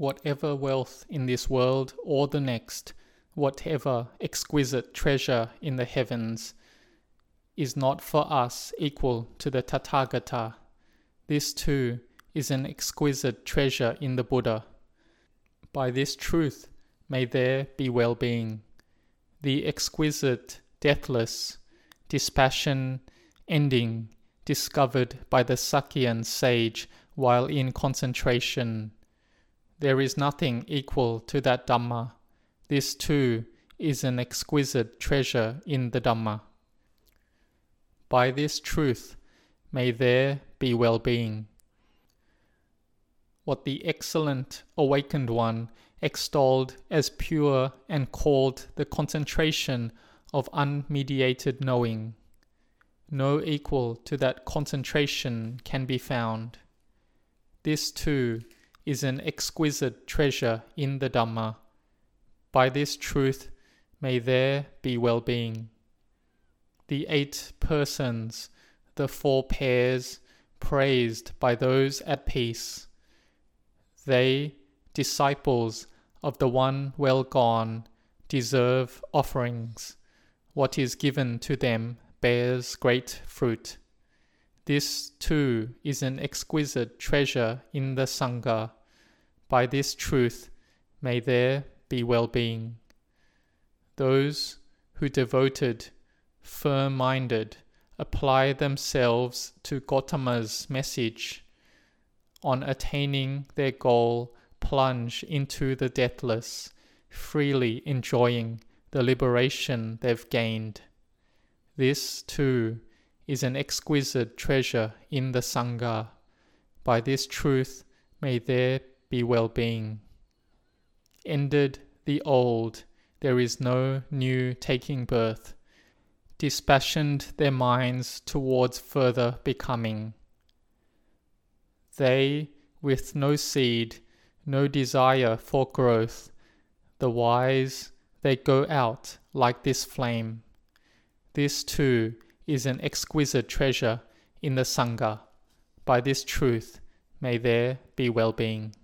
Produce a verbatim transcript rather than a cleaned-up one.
whatever wealth in this world or the next, whatever exquisite treasure in the heavens, is not for us equal to the Tathagata. This too is an exquisite treasure in the Buddha. By this truth may there be well-being. The exquisite, deathless, dispassion, ending, discovered by the Sakyan sage while in concentration. There is nothing equal to that Dhamma. This too is an exquisite treasure in the Dhamma. By this truth may there be well-being. What the excellent awakened one extolled as pure and called the concentration of unmediated knowing. No equal to that concentration can be found. This too is an exquisite treasure in the Dhamma. By this truth may there be well-being. The eight persons, the four pairs, praised by those at peace. They, disciples of the one well gone, deserve offerings. What is given to them bears great fruit. This too is an exquisite treasure in the Sangha. By this truth may there be well-being. Those who devoted, firm-minded, apply themselves to Gotama's message, on attaining their goal, plunge into the deathless, freely enjoying the liberation they've gained. This, too, is an exquisite treasure in the Sangha. By this truth may there be well-being. Ended the old, there is no new taking birth. Dispassioned their minds towards further becoming. They, with no seed, no desire for growth, the wise, they go out like this flame. This too is an exquisite treasure in the Sangha. By this truth may there be well-being.